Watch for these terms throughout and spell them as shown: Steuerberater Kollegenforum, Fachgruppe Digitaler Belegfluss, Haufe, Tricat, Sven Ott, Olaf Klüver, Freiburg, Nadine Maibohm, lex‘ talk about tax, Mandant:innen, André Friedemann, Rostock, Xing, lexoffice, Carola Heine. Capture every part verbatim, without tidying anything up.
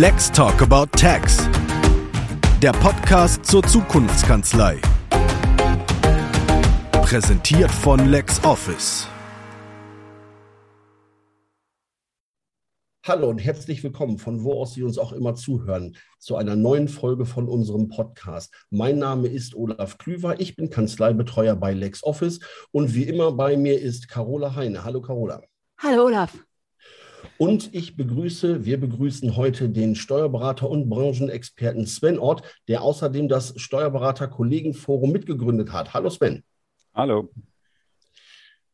Let's Talk About Tax, der Podcast zur Zukunftskanzlei. Präsentiert von LexOffice. Hallo und herzlich willkommen, von wo aus Sie uns auch immer zuhören, zu einer neuen Folge von unserem Podcast. Mein Name ist Olaf Klüver, ich bin Kanzleibetreuer bei LexOffice und wie immer bei mir ist Carola Heine. Hallo Carola. Hallo Olaf. Und ich begrüße, wir begrüßen heute den Steuerberater und Branchenexperten Sven Ott, der außerdem das Steuerberater-Kollegenforum mitgegründet hat. Hallo Sven. Hallo.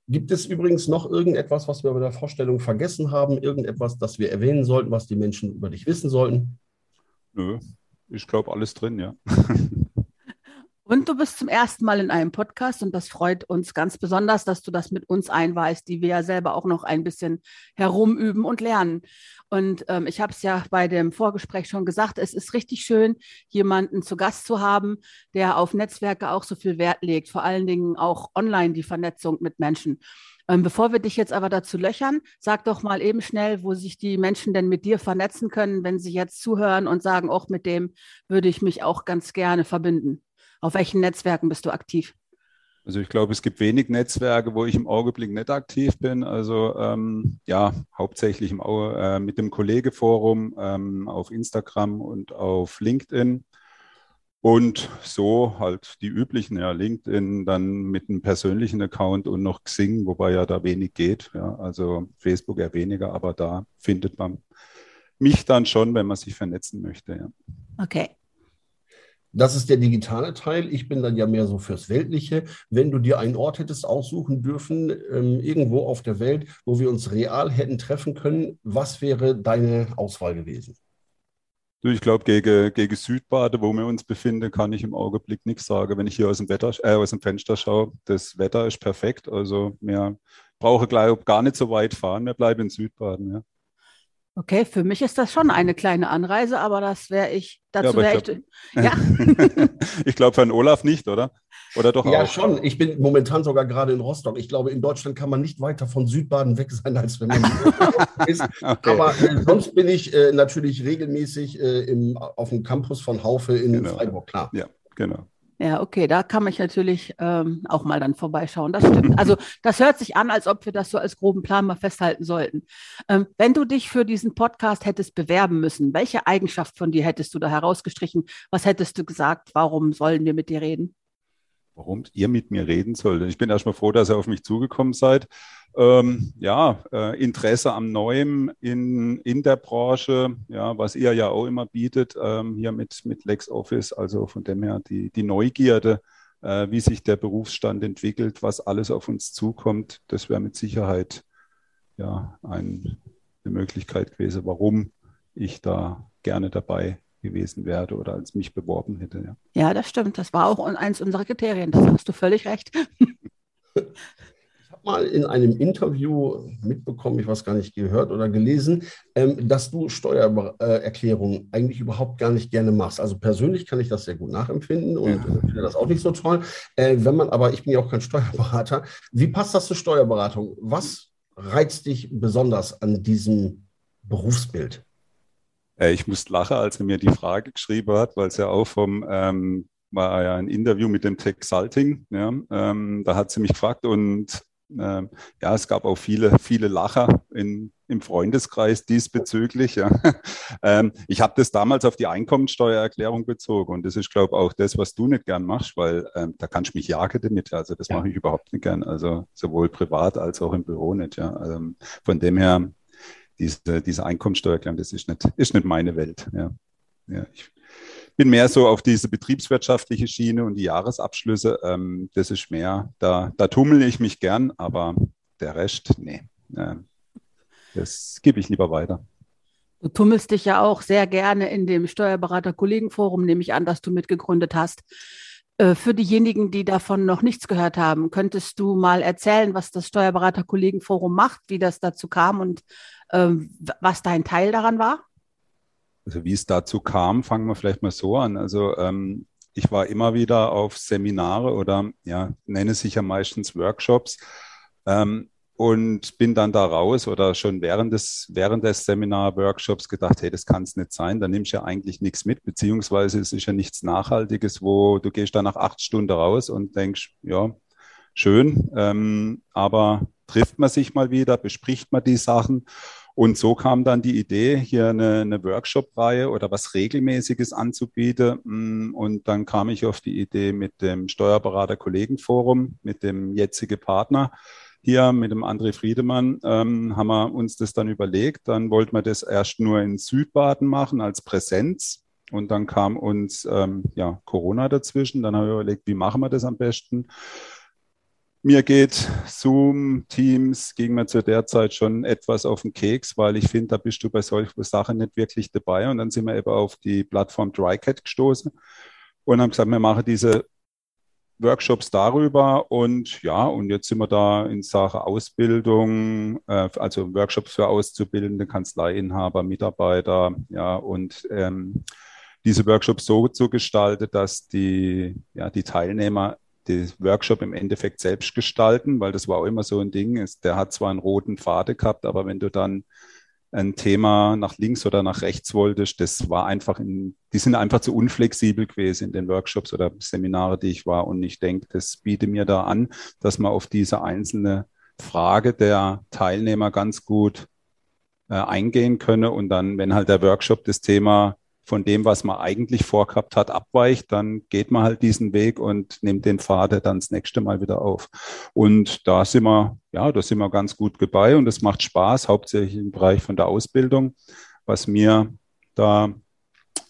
Gibt es übrigens noch irgendetwas, was wir bei der Vorstellung vergessen haben? Irgendetwas, das wir erwähnen sollten, was die Menschen über dich wissen sollten? Nö, ich glaube, alles drin, ja. Und du bist zum ersten Mal in einem Podcast und das freut uns ganz besonders, dass du das mit uns einweist, die wir ja selber auch noch ein bisschen herumüben und lernen. Und ähm, ich habe es ja bei dem Vorgespräch schon gesagt, es ist richtig schön, jemanden zu Gast zu haben, der auf Netzwerke auch so viel Wert legt, vor allen Dingen auch online die Vernetzung mit Menschen. Ähm, bevor wir dich jetzt aber dazu löchern, sag doch mal eben schnell, wo sich die Menschen denn mit dir vernetzen können, wenn sie jetzt zuhören und sagen, auch mit dem würde ich mich auch ganz gerne verbinden. Auf welchen Netzwerken bist du aktiv? Also ich glaube, es gibt wenig Netzwerke, wo ich im Augenblick nicht aktiv bin. Also ähm, ja, hauptsächlich im Auge, äh, mit dem Kollegenforum ähm, auf Instagram und auf LinkedIn. Und so halt die üblichen, ja, LinkedIn, dann mit einem persönlichen Account und noch Xing, wobei ja da wenig geht. Ja. Also Facebook eher weniger, aber da findet man mich dann schon, wenn man sich vernetzen möchte. Ja. Okay. Das ist der digitale Teil. Ich bin dann ja mehr so fürs Weltliche. Wenn du dir einen Ort hättest aussuchen dürfen, ähm, irgendwo auf der Welt, wo wir uns real hätten treffen können, was wäre deine Auswahl gewesen? Ich glaube, gegen, gegen Südbade, wo wir uns befinden, kann ich im Augenblick nichts sagen. Wenn ich hier aus dem, Wetter, äh, aus dem Fenster schaue, das Wetter ist perfekt. Also wir brauchen gleich gar nicht so weit fahren. Wir bleiben in Südbaden, ja. Okay, für mich ist das schon eine kleine Anreise, aber das wäre ich, dazu ja, wäre ich, ja. Ich glaube, für einen Olaf nicht, oder? Oder doch ja, auch? Schon. Ich bin momentan sogar gerade in Rostock. Ich glaube, in Deutschland kann man nicht weiter von Südbaden weg sein, als wenn man ist. Okay. Aber äh, sonst bin ich äh, natürlich regelmäßig äh, im, auf dem Campus von Haufe in genau. Freiburg, klar. Ja, genau. Ja, okay, da kann ich natürlich ähm, auch mal dann vorbeischauen, das stimmt. Also das hört sich an, als ob wir das so als groben Plan mal festhalten sollten. Ähm, wenn du dich für diesen Podcast hättest bewerben müssen, welche Eigenschaft von dir hättest du da herausgestrichen? Was hättest du gesagt, warum sollen wir mit dir reden? Warum ihr mit mir reden solltet? Ich bin erstmal froh, dass ihr auf mich zugekommen seid. Ähm, ja, äh, Interesse am Neuem in, in der Branche, ja, was ihr ja auch immer bietet, ähm, hier mit, mit LexOffice, also von dem her die, die Neugierde, äh, wie sich der Berufsstand entwickelt, was alles auf uns zukommt, das wäre mit Sicherheit ja ein, eine Möglichkeit gewesen, warum ich da gerne dabei gewesen wäre oder als mich beworben hätte. Ja, ja, das stimmt, das war auch eins unserer Kriterien, das hast du völlig recht. Mal in einem Interview mitbekommen, ich weiß gar nicht, gehört oder gelesen, dass du Steuererklärungen eigentlich überhaupt gar nicht gerne machst. Also persönlich kann ich das sehr gut nachempfinden und ja. finde das auch nicht so toll. Wenn man aber, ich bin ja auch kein Steuerberater, wie passt das zur Steuerberatung? Was reizt dich besonders an diesem Berufsbild? Ich muss lachen, als er mir die Frage geschrieben hat, weil es ja auch vom... Ähm, war ja ein Interview mit dem Tech Salting, ja, ähm, da hat sie mich gefragt und Ähm, ja, es gab auch viele, viele Lacher in, im Freundeskreis diesbezüglich. Ja. Ähm, ich habe das damals auf die Einkommensteuererklärung bezogen und das ist, glaube ich, auch das, was du nicht gern machst, weil ähm, da kannst du mich jagen damit. Ja. Also das ja. mache ich überhaupt nicht gern, also sowohl privat als auch im Büro nicht. Ja. Also, von dem her, diese, diese Einkommensteuererklärung, das ist nicht, ist nicht meine Welt. Ja. Ja, ich bin mehr so auf diese betriebswirtschaftliche Schiene und die Jahresabschlüsse, ähm, das ist mehr, da, da tummel ich mich gern, aber der Rest, nee, äh, das gebe ich lieber weiter. Du tummelst dich ja auch sehr gerne in dem Steuerberater-Kollegenforum, nehme ich an, das du mitgegründet hast. Äh, für diejenigen, die davon noch nichts gehört haben, könntest du mal erzählen, was das Steuerberater-Kollegenforum macht, wie das dazu kam und äh, was dein Teil daran war? Also wie es dazu kam, fangen wir vielleicht mal so an. Also ähm, ich war immer wieder auf Seminare oder ja, nenne sich ja meistens Workshops, ähm, und bin dann da raus oder schon während des, während des Seminar-Workshops gedacht, hey, das kann es nicht sein, da nimmst du ja eigentlich nichts mit, beziehungsweise es ist ja nichts Nachhaltiges, wo du gehst dann nach acht Stunden raus und denkst, ja, schön, ähm, aber trifft man sich mal wieder, bespricht man die Sachen. Und so kam dann die Idee, hier eine, eine Workshop-Reihe oder was Regelmäßiges anzubieten. Und dann kam ich auf die Idee mit dem Steuerberater-Kollegenforum, mit dem jetzigen Partner hier, mit dem André Friedemann, ähm, haben wir uns das dann überlegt. Dann wollten wir das erst nur in Südbaden machen als Präsenz. Und dann kam uns ähm, ja, Corona dazwischen. Dann haben wir überlegt, wie machen wir das am besten? Mir geht Zoom, Teams, ging mir zu der Zeit schon etwas auf den Keks, weil ich finde, da bist du bei solchen Sachen nicht wirklich dabei. Und dann sind wir eben auf die Plattform Tricat gestoßen und haben gesagt, wir machen diese Workshops darüber. Und ja, und jetzt sind wir da in Sachen Ausbildung, äh, also Workshops für Auszubildende, Kanzleiinhaber, Mitarbeiter, ja, und ähm, diese Workshops so zu gestalten, dass die, ja, die Teilnehmer den Workshop im Endeffekt selbst gestalten, weil das war auch immer so ein Ding. Der hat zwar einen roten Faden gehabt, aber wenn du dann ein Thema nach links oder nach rechts wolltest, das war einfach, in, die sind einfach zu unflexibel gewesen in den Workshops oder Seminare, die ich war. Und ich denke, das bietet mir da an, dass man auf diese einzelne Frage der Teilnehmer ganz gut äh, eingehen könne. Und dann, wenn halt der Workshop das Thema von dem, was man eigentlich vorgehabt hat, abweicht, dann geht man halt diesen Weg und nimmt den Faden dann das nächste Mal wieder auf. Und da sind wir, ja, da sind wir ganz gut dabei und es macht Spaß, hauptsächlich im Bereich von der Ausbildung, was mir da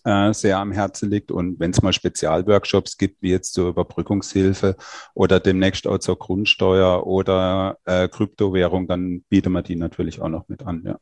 äh, sehr am Herzen liegt. Und wenn es mal Spezialworkshops gibt, wie jetzt zur Überbrückungshilfe oder demnächst auch zur Grundsteuer oder äh, Kryptowährung, dann bieten wir die natürlich auch noch mit an, ja.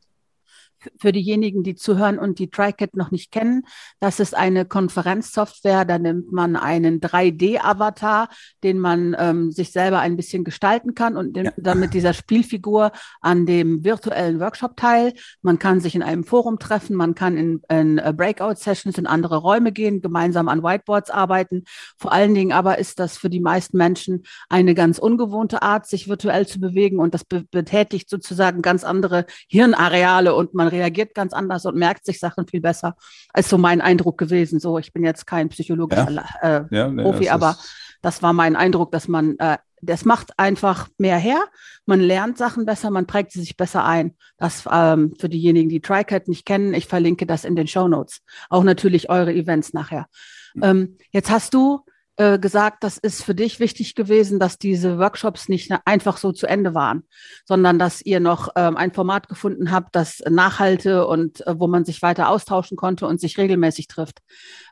Für diejenigen, die zuhören und die Tricat noch nicht kennen, das ist eine Konferenzsoftware, da nimmt man einen drei D Avatar, den man ähm, sich selber ein bisschen gestalten kann und nimmt dann mit dieser Spielfigur an dem virtuellen Workshop teil. Man kann sich in einem Forum treffen, man kann in, in Breakout-Sessions in andere Räume gehen, gemeinsam an Whiteboards arbeiten. Vor allen Dingen aber ist das für die meisten Menschen eine ganz ungewohnte Art, sich virtuell zu bewegen, und das be- betätigt sozusagen ganz andere Hirnareale und man reagiert ganz anders und merkt sich Sachen viel besser. Das ist so mein Eindruck gewesen. So, ich bin jetzt kein psychologischer ja. äh, ja, nee, Profi, das aber das war mein Eindruck, dass man, äh, das macht einfach mehr her. Man lernt Sachen besser, man prägt sie sich besser ein. Das ähm, für diejenigen, die Tricat nicht kennen, ich verlinke das in den Shownotes. Auch natürlich eure Events nachher. Mhm. Ähm, jetzt hast du äh, gesagt, das ist für dich wichtig gewesen, dass diese Workshops nicht einfach so zu Ende waren, sondern dass ihr noch ähm, ein Format gefunden habt, das nachhalte und äh, wo man sich weiter austauschen konnte und sich regelmäßig trifft.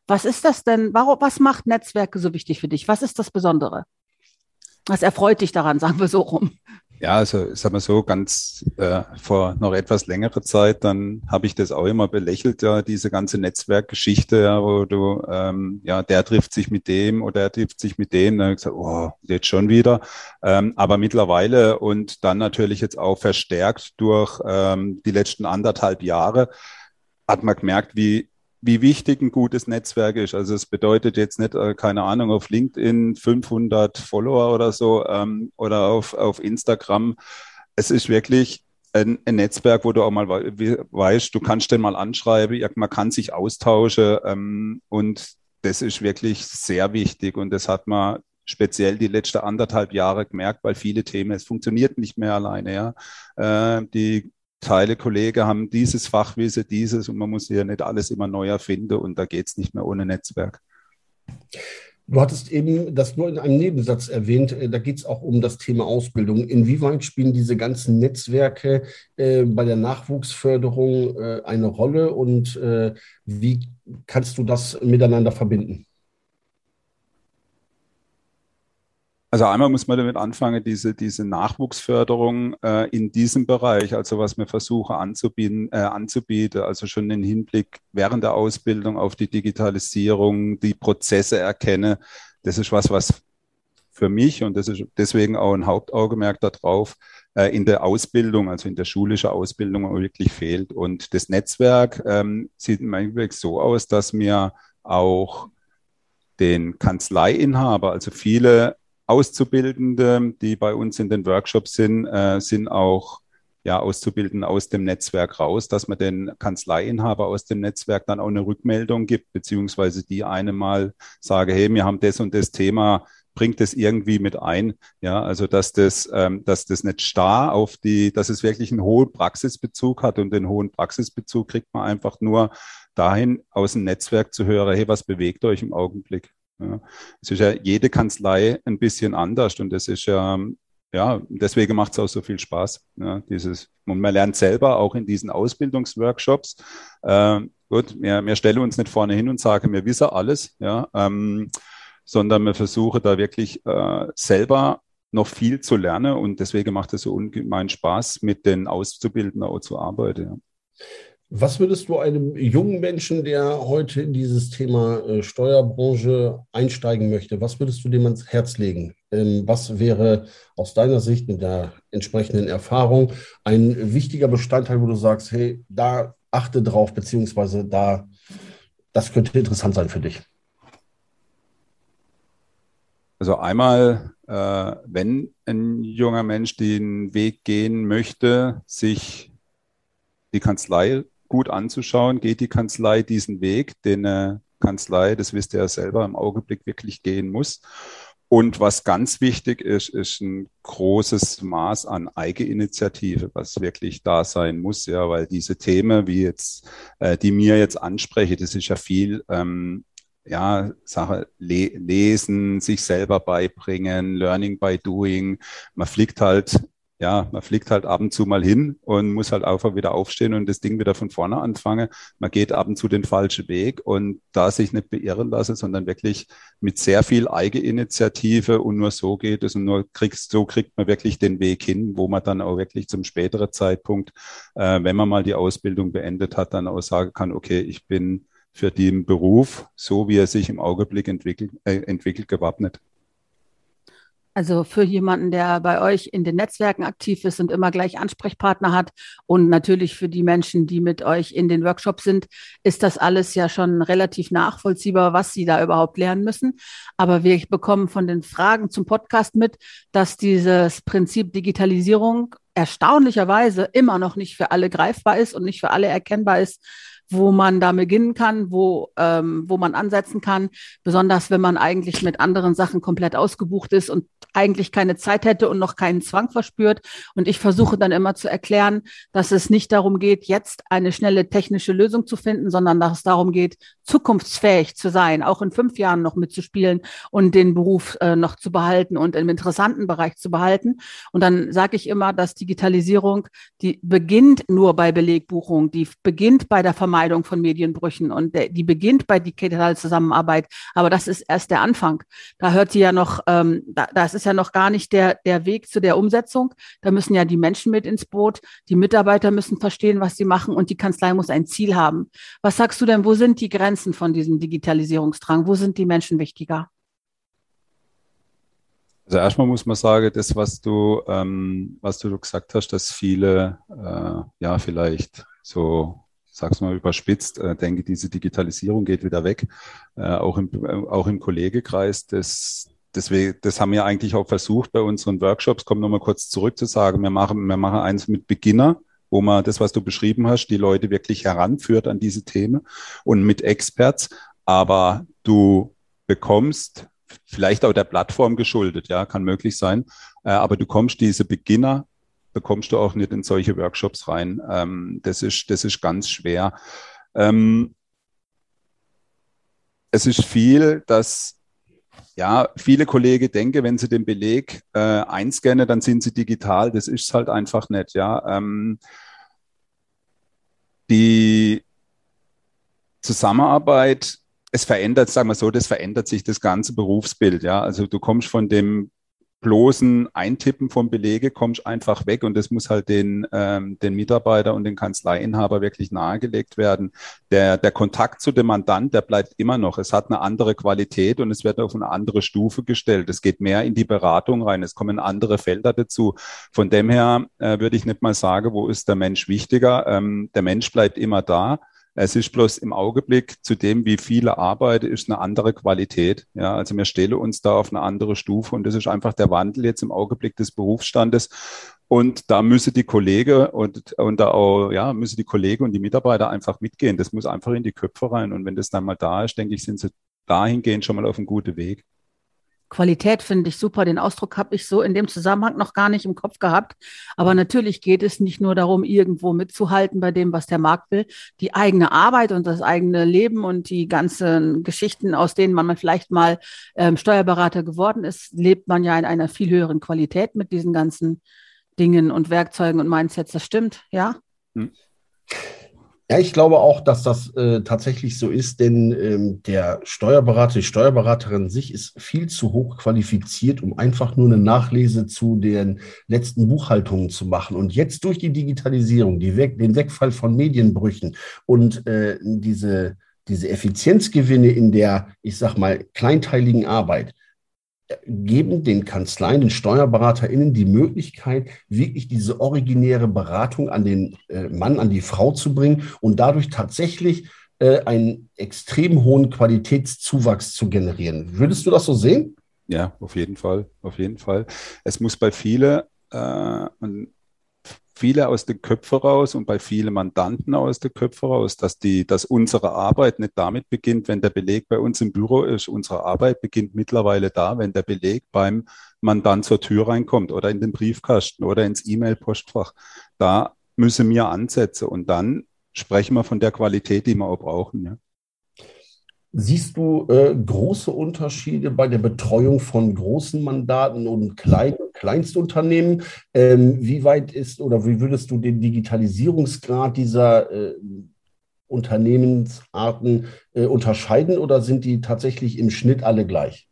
Was ist das denn? Warum? Was macht Netzwerke so wichtig für dich? Was ist das Besondere? Was erfreut dich daran, sagen wir so rum? Ja, also sagen wir so, ganz äh, vor noch etwas längere Zeit, dann habe ich das auch immer belächelt, ja, diese ganze Netzwerkgeschichte, ja, wo du, ähm, ja, der trifft sich mit dem oder der trifft sich mit dem, dann habe ich gesagt, oh, jetzt schon wieder. Ähm, aber mittlerweile und dann natürlich jetzt auch verstärkt durch ähm, die letzten anderthalb Jahre hat man gemerkt, wie wie wichtig ein gutes Netzwerk ist. Also es bedeutet jetzt nicht, keine Ahnung, auf LinkedIn fünfhundert Follower oder so ähm, oder auf, auf Instagram. Es ist wirklich ein, ein Netzwerk, wo du auch mal we- weißt, du kannst den mal anschreiben, man kann sich austauschen ähm, und das ist wirklich sehr wichtig und das hat man speziell die letzten anderthalb Jahre gemerkt, weil viele Themen, es funktioniert nicht mehr alleine. Ja, äh, die Teile, Kollegen haben dieses Fachwissen, dieses und man muss ja nicht alles immer neu erfinden und da geht es nicht mehr ohne Netzwerk. Du hattest eben das nur in einem Nebensatz erwähnt, da geht es auch um das Thema Ausbildung. Inwieweit spielen diese ganzen Netzwerke äh, bei der Nachwuchsförderung äh, eine Rolle und äh, wie kannst du das miteinander verbinden? Also einmal muss man damit anfangen, diese, diese Nachwuchsförderung äh, in diesem Bereich, also was wir versuchen anzubieten, äh, anzubieten, also schon den Hinblick während der Ausbildung auf die Digitalisierung, die Prozesse erkennen, das ist was, was für mich und das ist deswegen auch ein Hauptaugenmerk darauf, äh, in der Ausbildung, also in der schulischen Ausbildung wirklich fehlt. Und das Netzwerk ähm, sieht im Endeffekt so aus, dass wir auch den Kanzleiinhaber, also viele Auszubildende, die bei uns in den Workshops sind, äh, sind auch ja, Auszubildende aus dem Netzwerk raus, dass man den Kanzleiinhaber aus dem Netzwerk dann auch eine Rückmeldung gibt, beziehungsweise die eine mal sage, hey, wir haben das und das Thema, bringt es irgendwie mit ein, ja, also dass das, ähm, dass das nicht starr auf die, dass es wirklich einen hohen Praxisbezug hat, und den hohen Praxisbezug kriegt man einfach nur dahin, aus dem Netzwerk zu hören, hey, was bewegt euch im Augenblick? Ja. Es ist ja jede Kanzlei ein bisschen anders, und das ist ja, ähm, ja, deswegen macht es auch so viel Spaß, ja, dieses, und man lernt selber auch in diesen Ausbildungsworkshops, ähm, gut, wir, wir stellen uns nicht vorne hin und sagen, wir wissen alles, ja, ähm, sondern wir versuchen da wirklich äh, selber noch viel zu lernen, und deswegen macht es so ungemein Spaß, mit den Auszubildenden auch zu arbeiten. Ja. Was würdest du einem jungen Menschen, der heute in dieses Thema äh, Steuerbranche einsteigen möchte, was würdest du dem ans Herz legen? Ähm, was wäre aus deiner Sicht mit der entsprechenden Erfahrung ein wichtiger Bestandteil, wo du sagst, hey, da achte drauf, beziehungsweise da, das könnte interessant sein für dich? Also einmal, äh, wenn ein junger Mensch den Weg gehen möchte, sich die Kanzlei gut anzuschauen, geht die Kanzlei diesen Weg, den eine Kanzlei, das wisst ihr ja selber, im Augenblick wirklich gehen muss. Und was ganz wichtig ist, ist ein großes Maß an Eigeninitiative, was wirklich da sein muss, ja, weil diese Themen, wie jetzt, äh, die mir jetzt anspreche, das ist ja viel, ähm, ja, Sache le- lesen, sich selber beibringen, Learning by Doing. Man fliegt halt, ja, man fliegt halt ab und zu mal hin und muss halt einfach wieder aufstehen und das Ding wieder von vorne anfangen. Man geht ab und zu den falschen Weg, und da sich nicht beirren lassen, sondern wirklich mit sehr viel Eigeninitiative, und nur so geht es, und nur kriegst, so kriegt man wirklich den Weg hin, wo man dann auch wirklich zum späteren Zeitpunkt, äh, wenn man mal die Ausbildung beendet hat, dann auch sagen kann, okay, ich bin für den Beruf, so wie er sich im Augenblick entwickelt, äh, entwickelt, gewappnet. Also für jemanden, der bei euch in den Netzwerken aktiv ist und immer gleich Ansprechpartner hat, und natürlich für die Menschen, die mit euch in den Workshops sind, ist das alles ja schon relativ nachvollziehbar, was sie da überhaupt lernen müssen. Aber wir bekommen von den Fragen zum Podcast mit, dass dieses Prinzip Digitalisierung erstaunlicherweise immer noch nicht für alle greifbar ist und nicht für alle erkennbar ist, wo man da beginnen kann, wo ähm, wo man ansetzen kann, besonders wenn man eigentlich mit anderen Sachen komplett ausgebucht ist und eigentlich keine Zeit hätte und noch keinen Zwang verspürt. Und ich versuche dann immer zu erklären, dass es nicht darum geht, jetzt eine schnelle technische Lösung zu finden, sondern dass es darum geht, zukunftsfähig zu sein, auch in fünf Jahren noch mitzuspielen und den Beruf äh, noch zu behalten und im interessanten Bereich zu behalten. Und dann sage ich immer, dass Digitalisierung, die beginnt nur bei Belegbuchung, die beginnt bei der Vermeidung von Medienbrüchen, und die beginnt bei digitaler Zusammenarbeit, aber das ist erst der Anfang. Da hört sie ja noch, ähm, da, das ist ja noch gar nicht der, der Weg zu der Umsetzung. Da müssen ja die Menschen mit ins Boot, die Mitarbeiter müssen verstehen, was sie machen, und die Kanzlei muss ein Ziel haben. Was sagst du denn, wo sind die Grenzen von diesem Digitalisierungsdrang? Wo sind die Menschen wichtiger? Also erstmal muss man sagen, das, was du, ähm, was du gesagt hast, dass viele, äh, ja, vielleicht so, sag's mal überspitzt, äh, denke, diese Digitalisierung geht wieder weg, äh, auch im, äh, auch im Kollegekreis. Das, deswegen, das haben wir eigentlich auch versucht bei unseren Workshops, komm nochmal kurz zurück zu sagen, wir machen, wir machen eins mit Beginner, wo man das, was du beschrieben hast, die Leute wirklich heranführt an diese Themen, und mit Experts, aber du bekommst, vielleicht auch der Plattform geschuldet, ja, kann möglich sein, äh, aber du kommst diese Beginner bekommst du auch nicht in solche Workshops rein. Ähm, das ist, das ist ganz schwer. Ähm, es ist viel, dass ja viele Kollegen denken, wenn sie den Beleg äh, einscannen, dann sind sie digital. Das ist halt einfach nicht. Ja, ähm, die Zusammenarbeit, es verändert, sagen wir so, das verändert sich das ganze Berufsbild. Ja, also du kommst von dem bloßen Eintippen von Belege, kommst einfach weg, und das muss halt den ähm, den Mitarbeiter und den Kanzleiinhaber wirklich nahegelegt werden. Der der Kontakt zu dem Mandant, der bleibt immer noch. Es hat eine andere Qualität und es wird auf eine andere Stufe gestellt. Es geht mehr in die Beratung rein. Es kommen andere Felder dazu. Von dem her äh, würde ich nicht mal sagen, wo ist der Mensch wichtiger. Ähm, der Mensch bleibt immer da. Es ist bloß im Augenblick zu dem, wie viele arbeiten, ist eine andere Qualität. Ja, also wir stellen uns da auf eine andere Stufe und das ist einfach der Wandel jetzt im Augenblick des Berufsstandes. Und da müssen die Kollegen und, und da auch, ja, müssen die Kollegen und die Mitarbeiter einfach mitgehen. Das muss einfach in die Köpfe rein. Und wenn das dann mal da ist, denke ich, sind sie dahingehend schon mal auf einem guten Weg. Qualität finde ich super. Den Ausdruck habe ich so in dem Zusammenhang noch gar nicht im Kopf gehabt. Aber natürlich geht es nicht nur darum, irgendwo mitzuhalten bei dem, was der Markt will. Die eigene Arbeit und das eigene Leben und die ganzen Geschichten, aus denen man vielleicht mal ähm, Steuerberater geworden ist, lebt man ja in einer viel höheren Qualität mit diesen ganzen Dingen und Werkzeugen und Mindsets. Das stimmt, ja? Hm. Ja, ich glaube auch, dass das äh, tatsächlich so ist, denn ähm, der Steuerberater, die Steuerberaterin sich ist viel zu hoch qualifiziert, um einfach nur eine Nachlese zu den letzten Buchhaltungen zu machen. Und jetzt durch die Digitalisierung, die We- den Wegfall von Medienbrüchen und äh, diese, diese Effizienzgewinne in der, ich sag mal, kleinteiligen Arbeit, geben den Kanzleien, den SteuerberaterInnen die Möglichkeit, wirklich diese originäre Beratung an den Mann, an die Frau zu bringen und dadurch tatsächlich einen extrem hohen Qualitätszuwachs zu generieren. Würdest du das so sehen? Ja, auf jeden Fall, auf jeden Fall. Es muss bei vielen, äh, viele aus den Köpfen raus und bei vielen Mandanten aus den Köpfen raus, dass die, dass unsere Arbeit nicht damit beginnt, wenn der Beleg bei uns im Büro ist. Unsere Arbeit beginnt mittlerweile da, wenn der Beleg beim Mandant zur Tür reinkommt oder in den Briefkasten oder ins E-Mail-Postfach. Da müssen wir ansetzen und dann sprechen wir von der Qualität, die wir auch brauchen. Ja. Siehst du äh, große Unterschiede bei der Betreuung von großen Mandaten und Klein- Kleinstunternehmen? Ähm, wie weit ist oder wie würdest du den Digitalisierungsgrad dieser äh, Unternehmensarten äh, unterscheiden oder sind die tatsächlich im Schnitt alle gleich?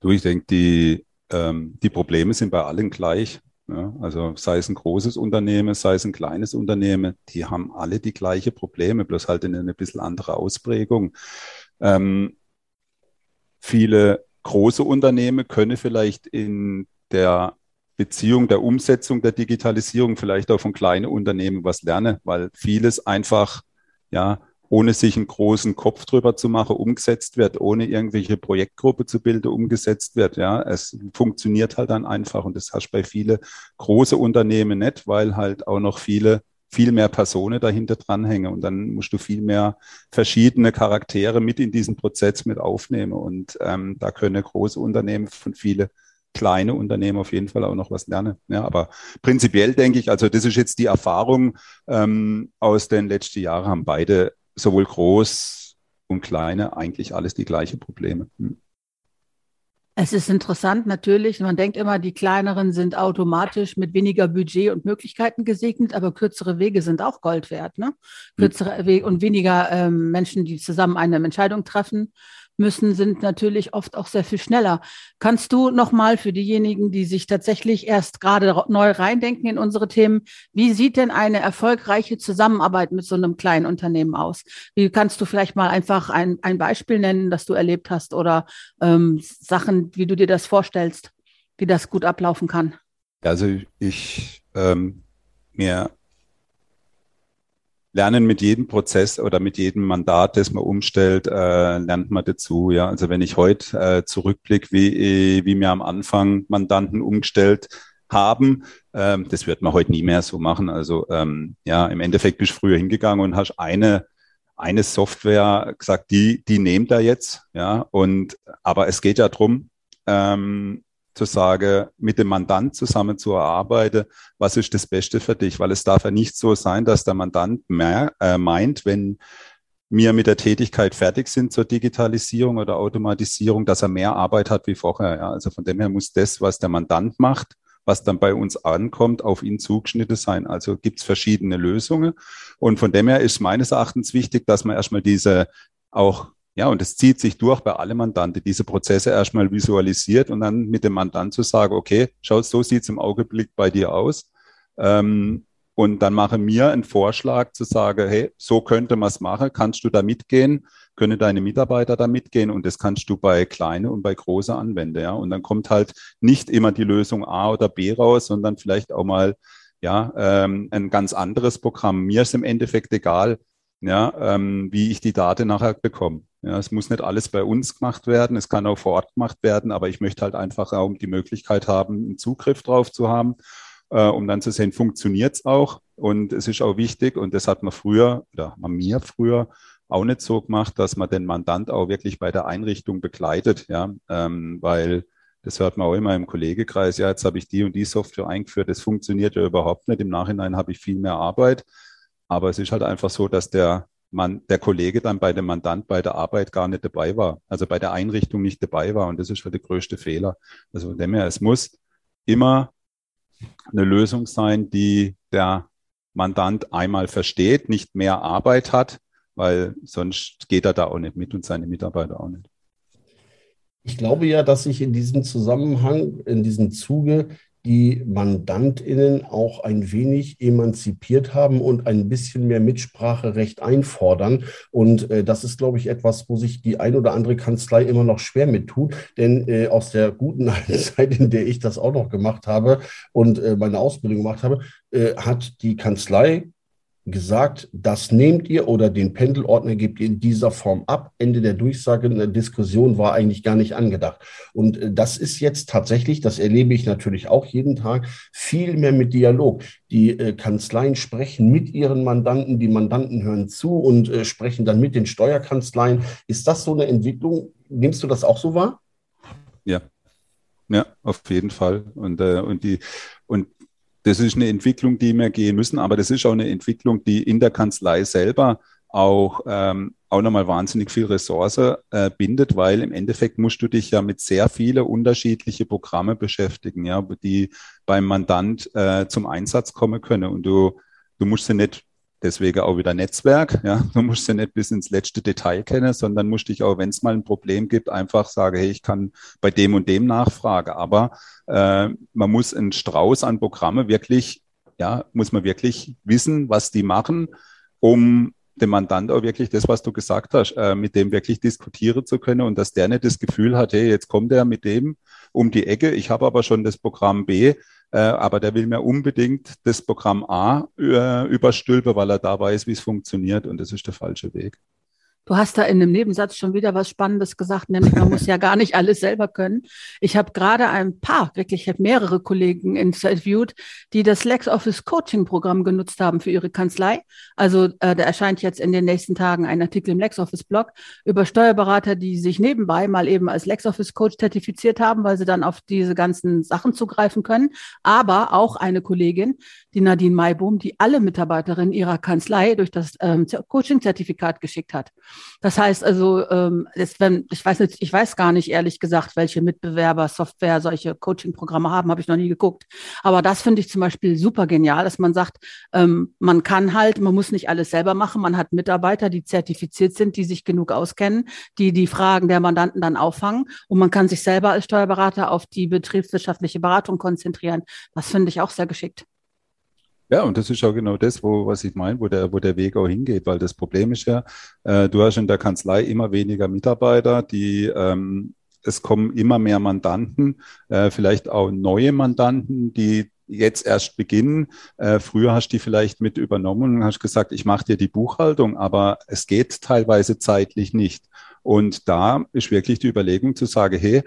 Du, ich denke, die, ähm, die Probleme sind bei allen gleich. Ja, also sei es ein großes Unternehmen, sei es ein kleines Unternehmen, die haben alle die gleichen Probleme, bloß halt in eine bisschen andere Ausprägung. Ähm, viele große Unternehmen können vielleicht in der Beziehung, der Umsetzung der Digitalisierung vielleicht auch von kleinen Unternehmen was lernen, weil vieles einfach, ja, ohne sich einen großen Kopf drüber zu machen, umgesetzt wird, ohne irgendwelche Projektgruppe zu bilden, umgesetzt wird. Ja, es funktioniert halt dann einfach und das hast du bei vielen großen Unternehmen nicht, weil halt auch noch viele, viel mehr Personen dahinter dranhängen und dann musst du viel mehr verschiedene Charaktere mit in diesen Prozess mit aufnehmen und ähm, da können große Unternehmen von vielen kleine Unternehmen auf jeden Fall auch noch was lernen. Ja, aber prinzipiell denke ich, also das ist jetzt die Erfahrung ähm, aus den letzten Jahren, haben beide sowohl groß und kleine, eigentlich alles die gleichen Probleme. Hm. Es ist interessant natürlich, man denkt immer, die kleineren sind automatisch mit weniger Budget und Möglichkeiten gesegnet, aber kürzere Wege sind auch Gold wert, ne? Kürzere hm. Wege und weniger ähm, Menschen, die zusammen eine Entscheidung treffen müssen, sind natürlich oft auch sehr viel schneller. Kannst du nochmal für diejenigen, die sich tatsächlich erst gerade neu reindenken in unsere Themen, wie sieht denn eine erfolgreiche Zusammenarbeit mit so einem kleinen Unternehmen aus? Wie kannst du vielleicht mal einfach ein, ein Beispiel nennen, das du erlebt hast oder ähm, Sachen, wie du dir das vorstellst, wie das gut ablaufen kann? Also ich ähm, mir lernen mit jedem Prozess oder mit jedem Mandat, das man umstellt, äh, lernt man dazu. Ja, also wenn ich heute äh, zurückblicke, wie wie mir am Anfang Mandanten umgestellt haben, ähm, das wird man heute nie mehr so machen. Also ähm, ja, im Endeffekt bist du früher hingegangen und hast eine eine Software gesagt, die die nehmt da jetzt. Ja, und aber es geht ja drum, ähm, zu sagen, mit dem Mandant zusammen zu erarbeiten, was ist das Beste für dich? Weil es darf ja nicht so sein, dass der Mandant mehr, äh, meint, wenn wir mit der Tätigkeit fertig sind zur Digitalisierung oder Automatisierung, dass er mehr Arbeit hat wie vorher. Ja? Also von dem her muss das, was der Mandant macht, was dann bei uns ankommt, auf ihn zugeschnitten sein. Also gibt es verschiedene Lösungen. Und von dem her ist meines Erachtens wichtig, dass man erstmal diese auch Ja, und es zieht sich durch bei allen Mandanten, diese Prozesse erstmal visualisiert und dann mit dem Mandant zu sagen, okay, schau, so sieht es im Augenblick bei dir aus. Ähm, und dann mache mir einen Vorschlag zu sagen, hey, so könnte man es machen, kannst du da mitgehen, können deine Mitarbeiter da mitgehen und das kannst du bei kleine und bei große anwenden. Ja? Und dann kommt halt nicht immer die Lösung A oder B raus, sondern vielleicht auch mal ja ähm, ein ganz anderes Programm. Mir ist im Endeffekt egal, ja, ähm, wie ich die Daten nachher bekomme. Ja, es muss nicht alles bei uns gemacht werden, es kann auch vor Ort gemacht werden, aber ich möchte halt einfach auch die Möglichkeit haben, einen Zugriff drauf zu haben, äh, um dann zu sehen, funktioniert es auch. Und es ist auch wichtig, und das hat man früher, oder man mir früher auch nicht so gemacht, dass man den Mandant auch wirklich bei der Einrichtung begleitet, ja, ähm, weil das hört man auch immer im Kollegekreis, ja, jetzt habe ich die und die Software eingeführt, das funktioniert ja überhaupt nicht, im Nachhinein habe ich viel mehr Arbeit, aber es ist halt einfach so, dass der Man, der Kollege dann bei dem Mandant bei der Arbeit gar nicht dabei war, also bei der Einrichtung nicht dabei war. Und das ist halt der größte Fehler. Also von dem her, es muss immer eine Lösung sein, die der Mandant einmal versteht, nicht mehr Arbeit hat, weil sonst geht er da auch nicht mit und seine Mitarbeiter auch nicht. Ich glaube ja, dass sich in diesem Zusammenhang, in diesem Zuge, die MandantInnen auch ein wenig emanzipiert haben und ein bisschen mehr Mitspracherecht einfordern. Und äh, das ist, glaube ich, etwas, wo sich die ein oder andere Kanzlei immer noch schwer mit tut. Denn äh, aus der guten alten Zeit, in der ich das auch noch gemacht habe und äh, meine Ausbildung gemacht habe, äh, hat die Kanzlei gesagt, das nehmt ihr oder den Pendelordner gebt ihr in dieser Form ab. Ende der Durchsage in der Diskussion war eigentlich gar nicht angedacht. Und das ist jetzt tatsächlich, das erlebe ich natürlich auch jeden Tag, viel mehr mit Dialog. Die Kanzleien sprechen mit ihren Mandanten, die Mandanten hören zu und sprechen dann mit den Steuerkanzleien. Ist das so eine Entwicklung? Nimmst du das auch so wahr? Ja, ja, auf jeden Fall. Und, äh, und die, und das ist eine Entwicklung, die wir gehen müssen, aber das ist auch eine Entwicklung, die in der Kanzlei selber auch, ähm, auch nochmal wahnsinnig viel Ressource äh, bindet, weil im Endeffekt musst du dich ja mit sehr vielen unterschiedlichen Programmen beschäftigen, ja, die beim Mandant äh, zum Einsatz kommen können. Und du, du musst sie nicht, deswegen auch wieder Netzwerk, ja, du musst sie nicht bis ins letzte Detail kennen, sondern musst dich auch, wenn es mal ein Problem gibt, einfach sagen, hey, ich kann bei dem und dem nachfragen, aber man muss einen Strauß an Programme wirklich, ja, muss man wirklich wissen, was die machen, um dem Mandant auch wirklich das, was du gesagt hast, mit dem wirklich diskutieren zu können und dass der nicht das Gefühl hat, hey, jetzt kommt der mit dem um die Ecke, ich habe aber schon das Programm B, aber der will mir unbedingt das Programm A überstülpen, weil er da weiß, wie es funktioniert und das ist der falsche Weg. Du hast da in einem Nebensatz schon wieder was Spannendes gesagt, nämlich man muss ja gar nicht alles selber können. Ich habe gerade ein paar, wirklich, ich habe mehrere Kollegen interviewt, die das LexOffice Coaching Programm genutzt haben für ihre Kanzlei. Also äh, da erscheint jetzt in den nächsten Tagen ein Artikel im LexOffice Blog über Steuerberater, die sich nebenbei mal eben als LexOffice Coach zertifiziert haben, weil sie dann auf diese ganzen Sachen zugreifen können. Aber auch eine Kollegin, die Nadine Maibohm, die alle Mitarbeiterinnen ihrer Kanzlei durch das ähm, Coaching-Zertifikat geschickt hat. Das heißt also, ähm, das, wenn, ich weiß nicht, ich weiß gar nicht ehrlich gesagt, welche Mitbewerber Software solche Coaching-Programme haben, habe ich noch nie geguckt. Aber das finde ich zum Beispiel super genial, dass man sagt, ähm, man kann halt, man muss nicht alles selber machen, man hat Mitarbeiter, die zertifiziert sind, die sich genug auskennen, die die Fragen der Mandanten dann auffangen und man kann sich selber als Steuerberater auf die betriebswirtschaftliche Beratung konzentrieren. Das finde ich auch sehr geschickt. Ja, und das ist auch genau das, wo, was ich meine, wo der, wo der Weg auch hingeht, weil das Problem ist ja, äh, du hast in der Kanzlei immer weniger Mitarbeiter, die, ähm, es kommen immer mehr Mandanten, äh, vielleicht auch neue Mandanten, die jetzt erst beginnen. Äh, früher hast du die vielleicht mit übernommen und hast gesagt, ich mache dir die Buchhaltung, aber es geht teilweise zeitlich nicht. Und da ist wirklich die Überlegung zu sagen, hey,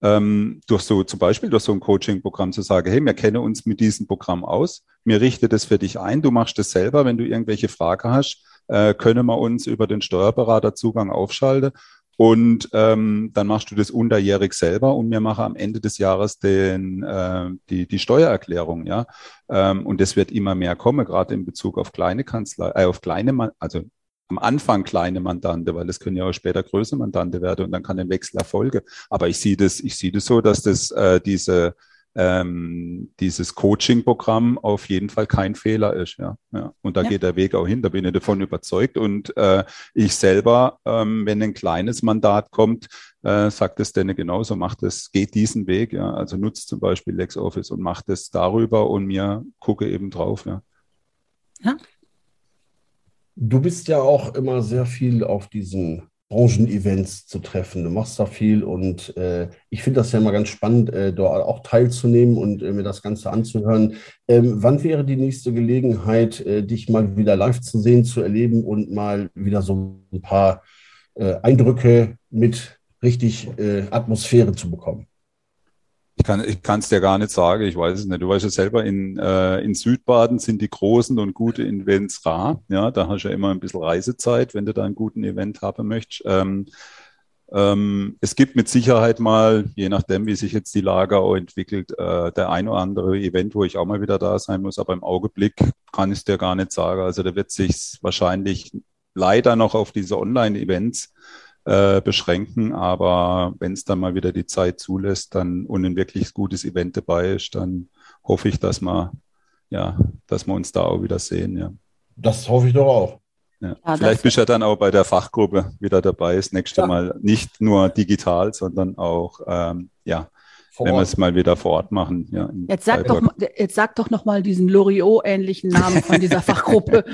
durch so zum Beispiel durch so ein Coaching-Programm zu sagen, hey, wir kennen uns mit diesem Programm aus, mir richte das für dich ein, du machst das selber, wenn du irgendwelche Fragen hast, äh, können wir uns über den Steuerberaterzugang aufschalten und ähm, dann machst du das unterjährig selber und wir machen am Ende des Jahres den, äh, die, die Steuererklärung, ja, ähm, und das wird immer mehr kommen, gerade in Bezug auf kleine Kanzlei, äh, auf kleine, also am Anfang kleine Mandante, weil es können ja auch später größere Mandante werden und dann kann ein Wechsel erfolgen. Aber ich sehe das, ich sehe das so, dass das äh, diese ähm, dieses Coaching-Programm auf jeden Fall kein Fehler ist, ja. ja. Und da ja. geht der Weg auch hin. Da bin ich davon überzeugt. Und äh, ich selber, ähm, wenn ein kleines Mandat kommt, äh, sagt es denen genauso. Macht es, geht diesen Weg, ja. Also nutzt zum Beispiel LexOffice und macht es darüber und mir gucke eben drauf, ja. Ja. Du bist ja auch immer sehr viel auf diesen Branchenevents zu treffen. Du machst da viel und äh, ich finde das ja immer ganz spannend, äh, da auch teilzunehmen und äh, mir das Ganze anzuhören. Ähm, wann wäre die nächste Gelegenheit, äh, dich mal wieder live zu sehen, zu erleben und mal wieder so ein paar äh, Eindrücke mit richtig äh, Atmosphäre zu bekommen? Ich kann, ich kann's dir gar nicht sagen, ich weiß es nicht. Du weißt ja selber, in, äh, in Südbaden sind die großen und guten Events rar. Ja, da hast du ja immer ein bisschen Reisezeit, wenn du da einen guten Event haben möchtest. Ähm, ähm, es gibt mit Sicherheit mal, je nachdem, wie sich jetzt die Lage auch entwickelt, äh, der ein oder andere Event, wo ich auch mal wieder da sein muss. Aber im Augenblick kann ich es dir gar nicht sagen. Also da wird sich wahrscheinlich leider noch auf diese Online-Events Äh, beschränken, aber wenn es dann mal wieder die Zeit zulässt, dann und ein wirklich gutes Event dabei ist, dann hoffe ich, dass wir, ja, dass wir uns da auch wieder sehen. Ja. Das hoffe ich doch auch. Ja. Ja, vielleicht bist du ja dann auch bei der Fachgruppe wieder dabei, das nächste ja. Mal nicht nur digital, sondern auch, ähm, ja, vor wenn wir es mal wieder vor Ort machen. Ja, jetzt, sag doch, jetzt sag doch noch mal diesen Loriot-ähnlichen Namen von dieser Fachgruppe.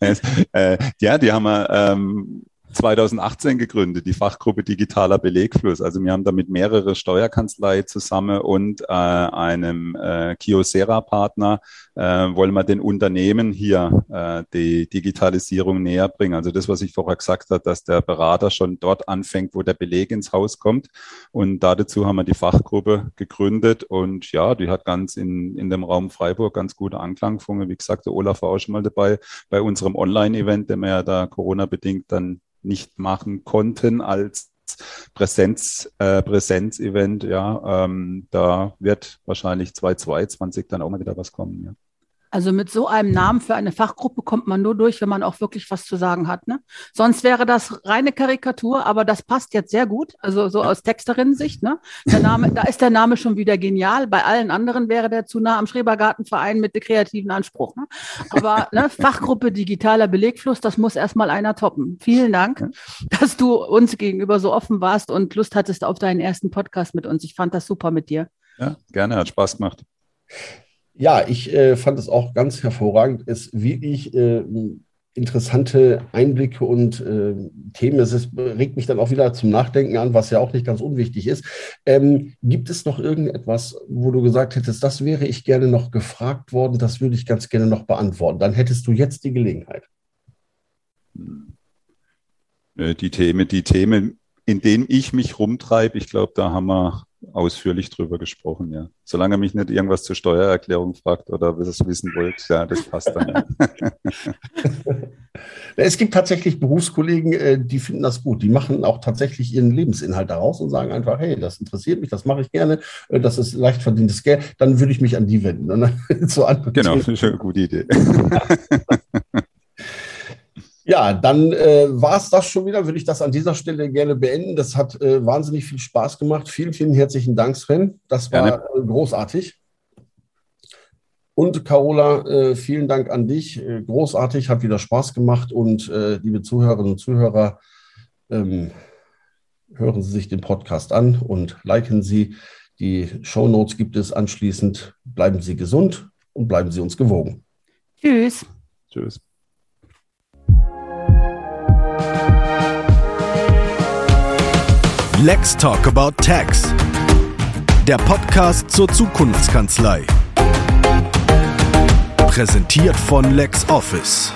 es, äh, ja, die haben wir ähm, zweitausendachtzehn gegründet, die Fachgruppe Digitaler Belegfluss. Also wir haben damit mehrere Steuerkanzleien zusammen und äh, einem äh, Kyocera-Partner äh, wollen wir den Unternehmen hier äh, die Digitalisierung näher bringen. Also das, was ich vorher gesagt habe, dass der Berater schon dort anfängt, wo der Beleg ins Haus kommt. Und dazu haben wir die Fachgruppe gegründet. Und ja, die hat ganz in, in dem Raum Freiburg ganz gute Anklang gefunden. Wie gesagt, der Olaf war auch schon mal dabei bei unserem Online-Event, den wir ja da Corona-bedingt dann nicht machen konnten als Präsenz, äh, Präsenz-Event. Ja, ähm, da wird wahrscheinlich zweitausendzweiundzwanzig dann auch mal wieder was kommen. Ja. Also mit so einem Namen für eine Fachgruppe kommt man nur durch, wenn man auch wirklich was zu sagen hat. Ne? Sonst wäre das reine Karikatur, aber das passt jetzt sehr gut. Also so aus Texterinnen-Sicht. Ne? Der Name, da ist der Name schon wieder genial. Bei allen anderen wäre der zu nah am Schrebergartenverein mit dem kreativen Anspruch. Ne? Aber ne, Fachgruppe Digitaler Belegfluss, das muss erstmal einer toppen. Vielen Dank, dass du uns gegenüber so offen warst und Lust hattest auf deinen ersten Podcast mit uns. Ich fand das super mit dir. Ja, gerne. Hat Spaß gemacht. Ja, ich äh, fand es auch ganz hervorragend. Es ist wirklich äh, interessante Einblicke und äh, Themen. Es ist, regt mich dann auch wieder zum Nachdenken an, was ja auch nicht ganz unwichtig ist. Ähm, gibt es noch irgendetwas, wo du gesagt hättest, das wäre ich gerne noch gefragt worden, das würde ich ganz gerne noch beantworten? Dann hättest du jetzt die Gelegenheit. Die Themen, die Themen, in denen ich mich rumtreibe, ich glaube, da haben wir ausführlich drüber gesprochen, ja. Solange mich nicht irgendwas zur Steuererklärung fragt oder was ihr wissen wollt, ja, das passt dann. Es gibt tatsächlich Berufskollegen, die finden das gut. Die machen auch tatsächlich ihren Lebensinhalt daraus und sagen einfach, hey, das interessiert mich, das mache ich gerne, das ist leicht verdientes Geld, dann würde ich mich an die wenden. Und dann zu anderen genau, das ist schon eine gute Idee. Ja, dann äh, war es das schon wieder, würde ich das an dieser Stelle gerne beenden. Das hat äh, wahnsinnig viel Spaß gemacht. Vielen, vielen herzlichen Dank, Sven. Das war ja, ne? großartig. Und Carola, äh, vielen Dank an dich. Äh, großartig, hat wieder Spaß gemacht. Und äh, liebe Zuhörerinnen und Zuhörer, ähm, hören Sie sich den Podcast an und liken Sie. Die Shownotes gibt es anschließend. Bleiben Sie gesund und bleiben Sie uns gewogen. Tschüss. Tschüss. Let's Talk About Tax. Der Podcast zur Zukunftskanzlei. Präsentiert von LexOffice.